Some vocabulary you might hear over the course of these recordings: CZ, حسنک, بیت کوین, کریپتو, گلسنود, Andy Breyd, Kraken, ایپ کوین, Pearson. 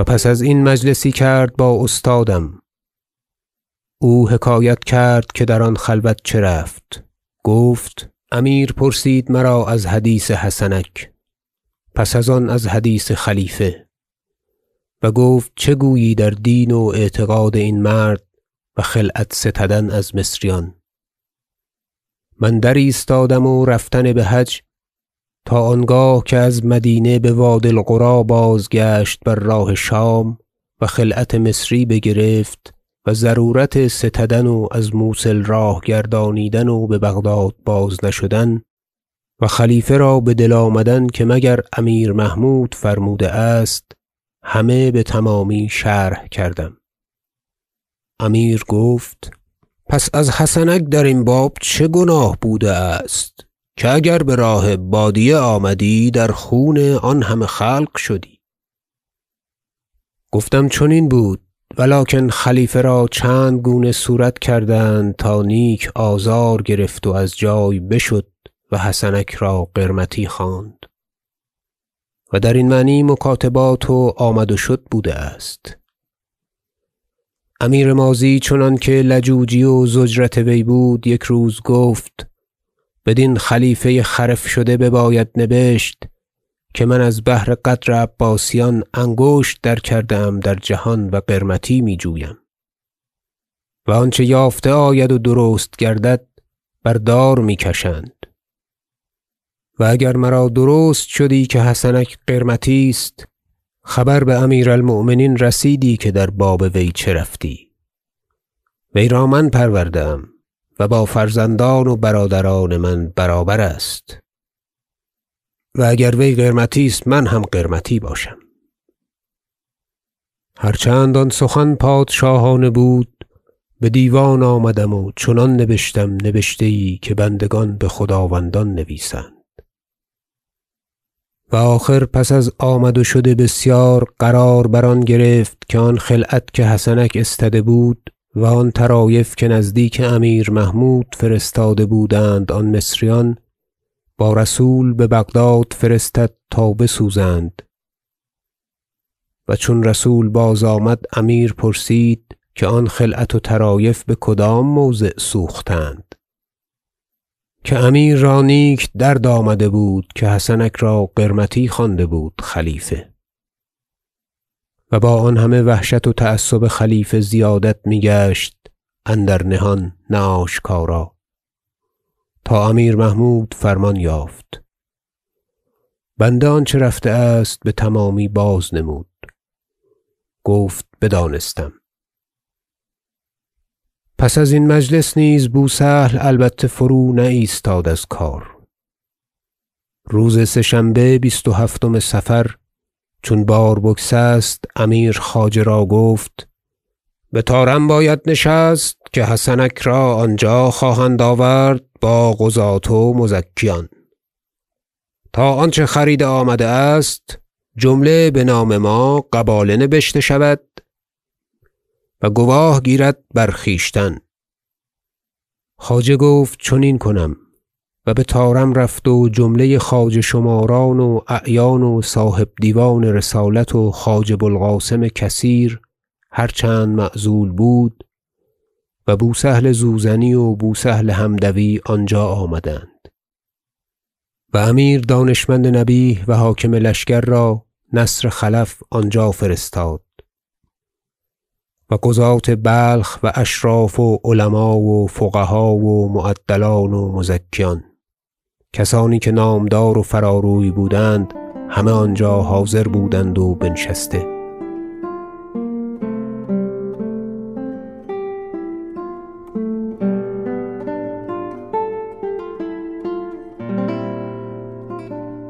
و پس از این مجلسی کرد با استادم. او حکایت کرد که در آن خلوت چه رفت. گفت امیر پرسید مرا از حدیث حسنک، پس از آن از حدیث خلیفه، و گفت چه گویی در دین و اعتقاد این مرد و خلعت ستدن از مصریان. من در ایستادم و رفتن به حج تا آنگاه که از مدینه به وادی القری بازگشت بر راه شام و خلعت مصری بگرفت و ضرورت ستدن و از موصل راه گردانیدن و به بغداد باز نشدن و خلیفه را به دل آمدن که مگر امیر محمود فرموده است، همه به تمامی شرح کردم. امیر گفت پس از حسنک در این باب چه گناه بوده است که اگر به راه بادیه آمدی در خون آن همه خلق شدی؟ گفتم چنین بود، ولکن خلیفه را چند گونه صورت کردند تا نیک آزار گرفت و از جای بشد و حسنک را قرمتی خواند و در این معنی مکاتبات و آمد و شد بوده است. امیر ماضی چنان که لجوجی و زجرت وی بود یک روز گفت بدین خلیفه خرف شده بباید نبشت که من از بهر قدر عباسیان انگشت در کردم در جهان و قرمتی می جویم و آنچه یافته آید و درست گردد بردار می کشند و اگر مرا درست شدی که حسنک قرمتی است خبر به امیرالمؤمنین رسیدی که در باب وی چه رفتی. وی را من پروردم و با فرزندان و برادران من برابر است و اگر وی قرمتی است من هم قرمتی باشم. هرچند آن سخن پادشاهانه بود به دیوان آمدم و چنان نبشتم نبشته‌ای که بندگان به خداوندان نویسند. و آخر پس از آمد و شد بسیار قرار بران گرفت که آن خلعت که حسنک استده بود و آن طرایف که نزدیک امیر محمود فرستاده بودند آن مصریان با رسول به بغداد فرستد تا بسوزند. و چون رسول باز آمد امیر پرسید که آن خلعت و طرایف به کدام موضع سوختند، که امیر را نیک درد آمده بود که حسنک را قرمتی خوانده بود خلیفه و با آن همه وحشت و تعصب خلیفه زیادت میگشت اندر نهان نه آشکارا، تا امیر محمود فرمان یافت. بنده آنچه رفته است به تمامی باز نمود. گفت بدانستم. پس از این مجلس نیز بوسهل البته فرو نایستاد از کار. روز سه‌شنبه 27 صفر چون بار بگسست امیر خواجه را گفت به طارم باید نشست که حسنک را آنجا خواهند آورد با قضات و مزکیان تا آنچه خریده آمده است جمله به نام ما قباله نبشته شود و گواه گیرد برخیشتن. خواجه گفت چنین کنم و به طارم رفت و جمله خواجه شماران و اعیان و صاحب دیوان رسالت و خواجه بوالقاسم کثیر هرچند معزول بود و بوسهل زوزنی و بوسهل حمدوی آنجا آمدند و امیر دانشمند نبیه و حاکم لشکر را نصر خلف آنجا فرستاد و قضات بلخ و اشراف و علما و فقها و معدلان و مزکیان، کسانی که نامدار و فراروی بودند همه آنجا حاضر بودند و بنشسته.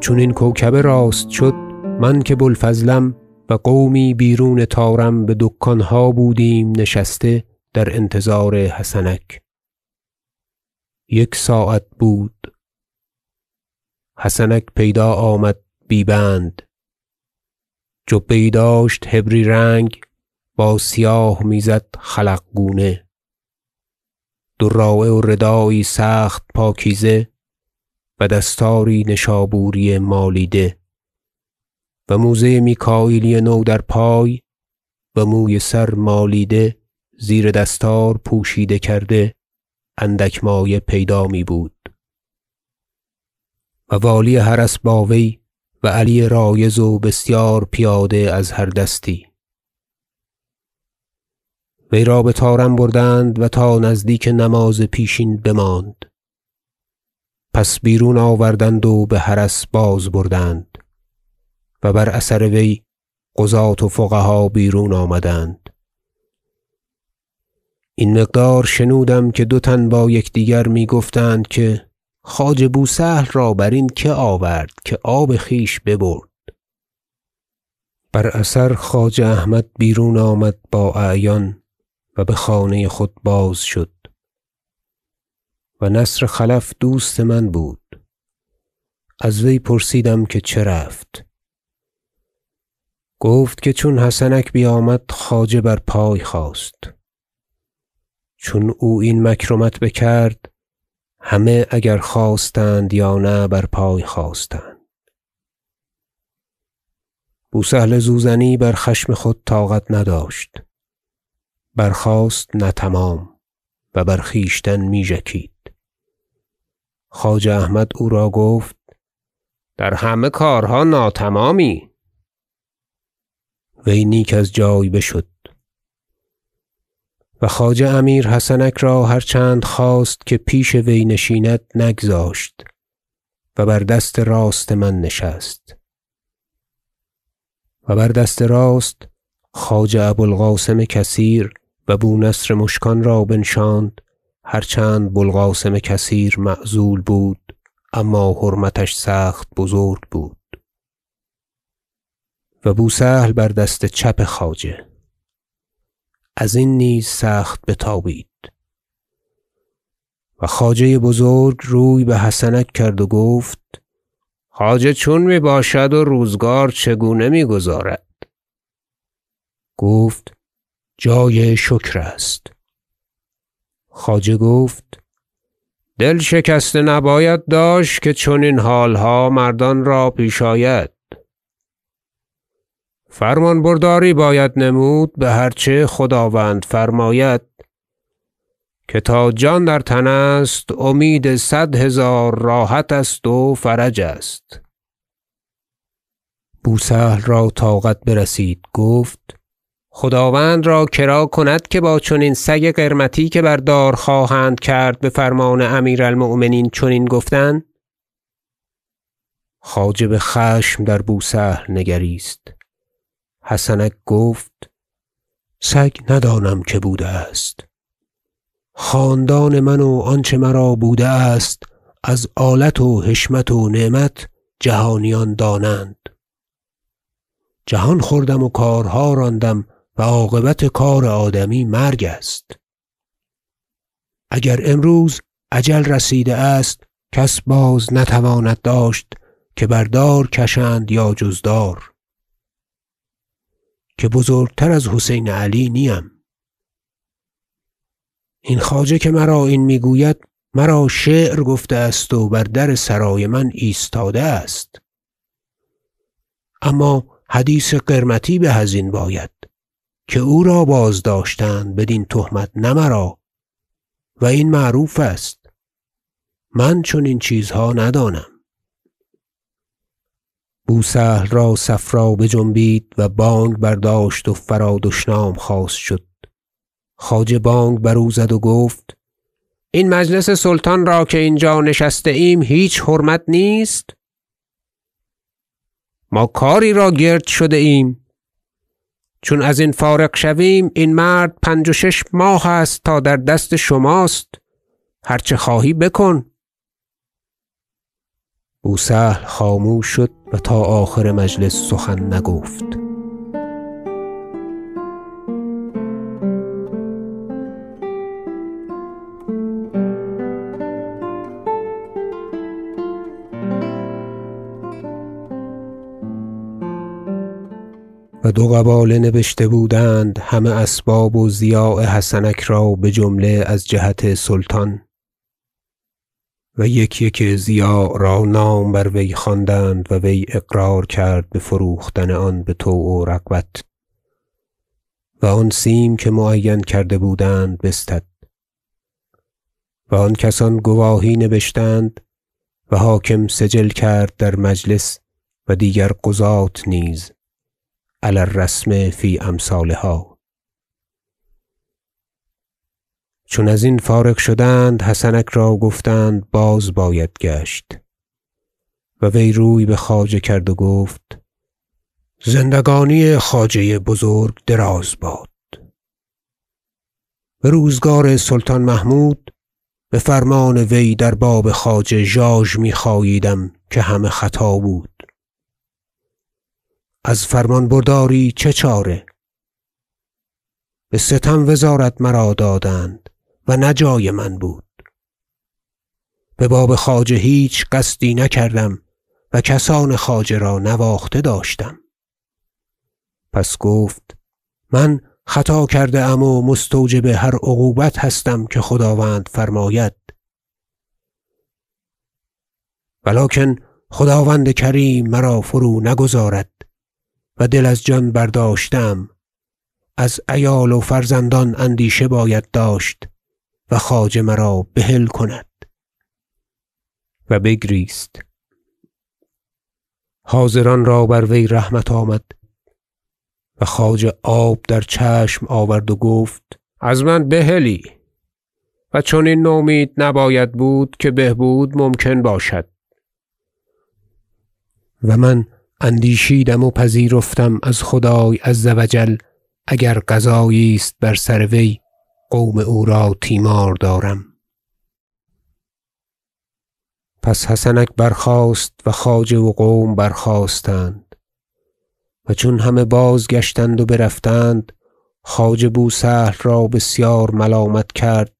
چون این کوکبه راست شد من که بوالفضلم و قومی بیرون طارم به دکانها بودیم نشسته در انتظار حسنک. 1 ساعت بود. حسنک پیدا آمد بی بند. جبه‌ای داشت حبری رنگ با سیاه میزد خلق گونه، دراعه و ردایی سخت پاکیزه و دستاری نشابوری مالیده و موزه میکائیلی نو در پای و موی سر مالیده زیر دستار پوشیده کرده اندک مایه پیدا می بود. و والی حرس با وی و علی رایض و بسیار پیاده از هر دستی. وی را به طارم بردند و تا نزدیک نماز پیشین بماند. پس بیرون آوردند و به حرس باز بردند و بر اثر وی قضات و فقها بیرون آمدند. این مقدار شنودم که دو تن با یکدیگر میگفتند که خواجه بوسهل را بر این که آورد که آب خیش ببرد. بر اثر خواجه احمد بیرون آمد با اعیان و به خانه خود باز شد. و نصر خلف دوست من بود. از وی پرسیدم که چه رفت؟ گفت که چون حسنک بیامد خواجه بر پای خواست. چون او این مکرمت بکرد همه اگر خواستند یا نه بر پای خواستند. بوسهل زوزنی بر خشم خود طاقت نداشت. برخاست نتمام و بر خویشتن می ژکید. خواجه احمد او را گفت در همه کارها ناتمامی. وی نیک از جای بشد. و خواجه امیر حسنک را هر چند خواست که پیش وی نشیند نگذاشت و بر دست راست من نشست. و بر دست راست خواجه ابوالقاسم کثیر و بونصر مشکان را بنشاند، هر چند بوالقاسم کثیر معزول بود اما حرمتش سخت بزرگ بود. و بوسهل بر دست چپ خواجه. از این نیز سخت بتابید. و خواجه بزرگ روی به حسنک کرد و گفت خواجه چون می باشد و روزگار چگونه می گذارد؟ گفت جای شکر است. خواجه گفت دل شکسته نباید داشت که چون این حالها مردان را پیش آید. فرمان برداری باید نمود به هرچه خداوند فرماید که تا جان در تن است امید 100,000 راحت است و فرج است. بوسهل را طاقت برسید. گفت خداوند را کرا کند که با چنین سگ قرمتی که بر دار خواهند کرد به فرمان امیرالمؤمنین چنین گفتند. خواجه به خشم در بوسهل نگریست. حسنک گفت سگ ندانم که بوده است. خاندان من و آنچه مرا بوده است از آلت و حشمت و نعمت جهانیان دانند. جهان خوردم و کارها راندم و عاقبت کار آدمی مرگ است. اگر امروز اجل رسیده است کس باز نتواند داشت که بردار کشند یا جزدار، که بزرگتر از حسین علی نیم. این خواجه که مرا این میگوید مرا شعر گفته است و بر در سرای من ایستاده است. اما حدیث قرمتی به هزین باید که او را بازداشتند بدین تهمت نه مرا، و این معروف است. من چون این چیزها ندانم. بوسهل را صفرا بجنبید و بانگ برداشت و فرا دشنام خواست شد. خواجه بانگ بر او زد و گفت این مجلس سلطان را که اینجا نشسته ایم هیچ حرمت نیست. ما کاری را گرد شده ایم. چون از این فارق شویم این مرد 5 و 6 ماه است تا در دست شماست. هرچه خواهی بکن. بوسهل خاموش شد و تا آخر مجلس سخن نگفت. و 2 قباله نبشته بودند همه اسباب و ضیاع حسنک را به جمله از جهت سلطان. و یکی یک ضیاع را نام بر وی خواندند و وی اقرار کرد به فروختن آن به طوع و رغبت. و آن سیم که معین کرده بودند بستد. و آن کسان گواهی نبشتند و حاکم سجل کرد در مجلس و دیگر قضات نیز علی الرسم فی امثالها. چون از این فارغ شدند حسنک را گفتند باز باید گشت و وی روی به خواجه کرد و گفت زندگانی خواجه بزرگ دراز باد. به روزگار سلطان محمود به فرمان وی در باب خواجه ژاژ می‌خاییدم که همه خطا بود. از فرمان برداری چه چاره؟ به ستم وزارت مرا دادند و نه جای من بود. به باب خواجه هیچ قصدی نکردم و کسان خواجه را نواخته داشتم. پس گفت من خطا کرده ام و مستوجب هر عقوبت هستم که خداوند فرماید، ولکن خداوند کریم مرا فرو نگذارد و دل از جان برداشتم. از عیال و فرزندان اندیشه باید داشت و خواجه مرا بحل کند. و بگریست. حاضران را بر وی رحمت آمد و خواجه آب در چشم آورد و گفت از من بهلی و چون این نومید نباید بود که بهبود ممکن باشد. و من اندیشیدم و پذیرفتم از خدای عزوجل اگر قضایی است بر سر وی قوم او را تیمار دارم. پس حسنک برخاست و خواجه و قوم برخاستند و چون همه بازگشتند و برفتند خواجه بوسهل را بسیار ملامت کرد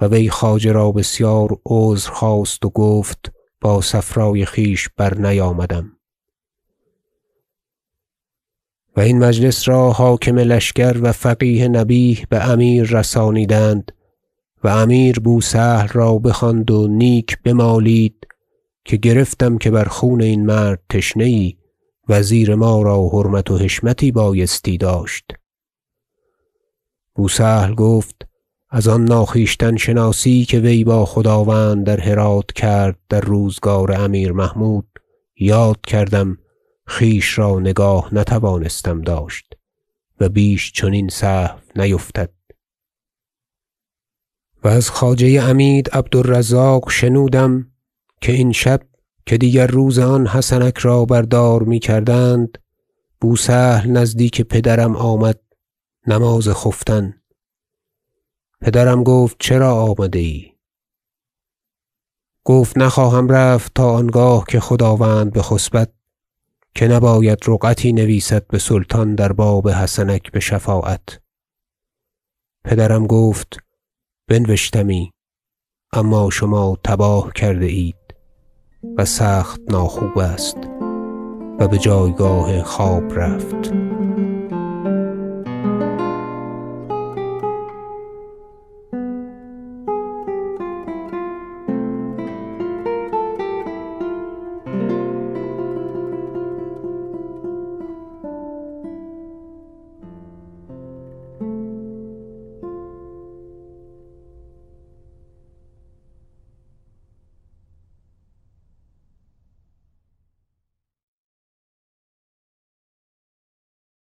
و وی خواجه را بسیار عذر خواست و گفت با صفرای خیش بر نیامدم. و این مجلس را حاکم لشکر و فقیه نبیه به امیر رسانیدند و امیر بوسهل را بخواند و نیک بمالید که گرفتم که بر خون این مرد تشنه‌ای وزیر ما را حرمت و حشمتی بایستی داشت. بوسهل گفت از آن ناخویشتن شناسی که وی با خداوند در هرات کرد در روزگار امیر محمود یاد کردم، خیش را نگاه نتوانستم داشت و بیش چنین سهو نیفتد. و از خواجه عمید عبدالرزاق شنودم که این شب که دیگر روز آن حسنک را بردار می کردند بوسهل نزدیک پدرم آمد نماز خفتن. پدرم گفت چرا آمده ای؟ گفت نخواهم رفت تا آنگاه که خداوند به خسبت که نباید رقعتی نویسد به سلطان در باب حسنک به شفاعت. پدرم گفت بنوشتمی اما شما تباه کرده اید و سخت ناخوب است. و به جایگاه خواب رفت.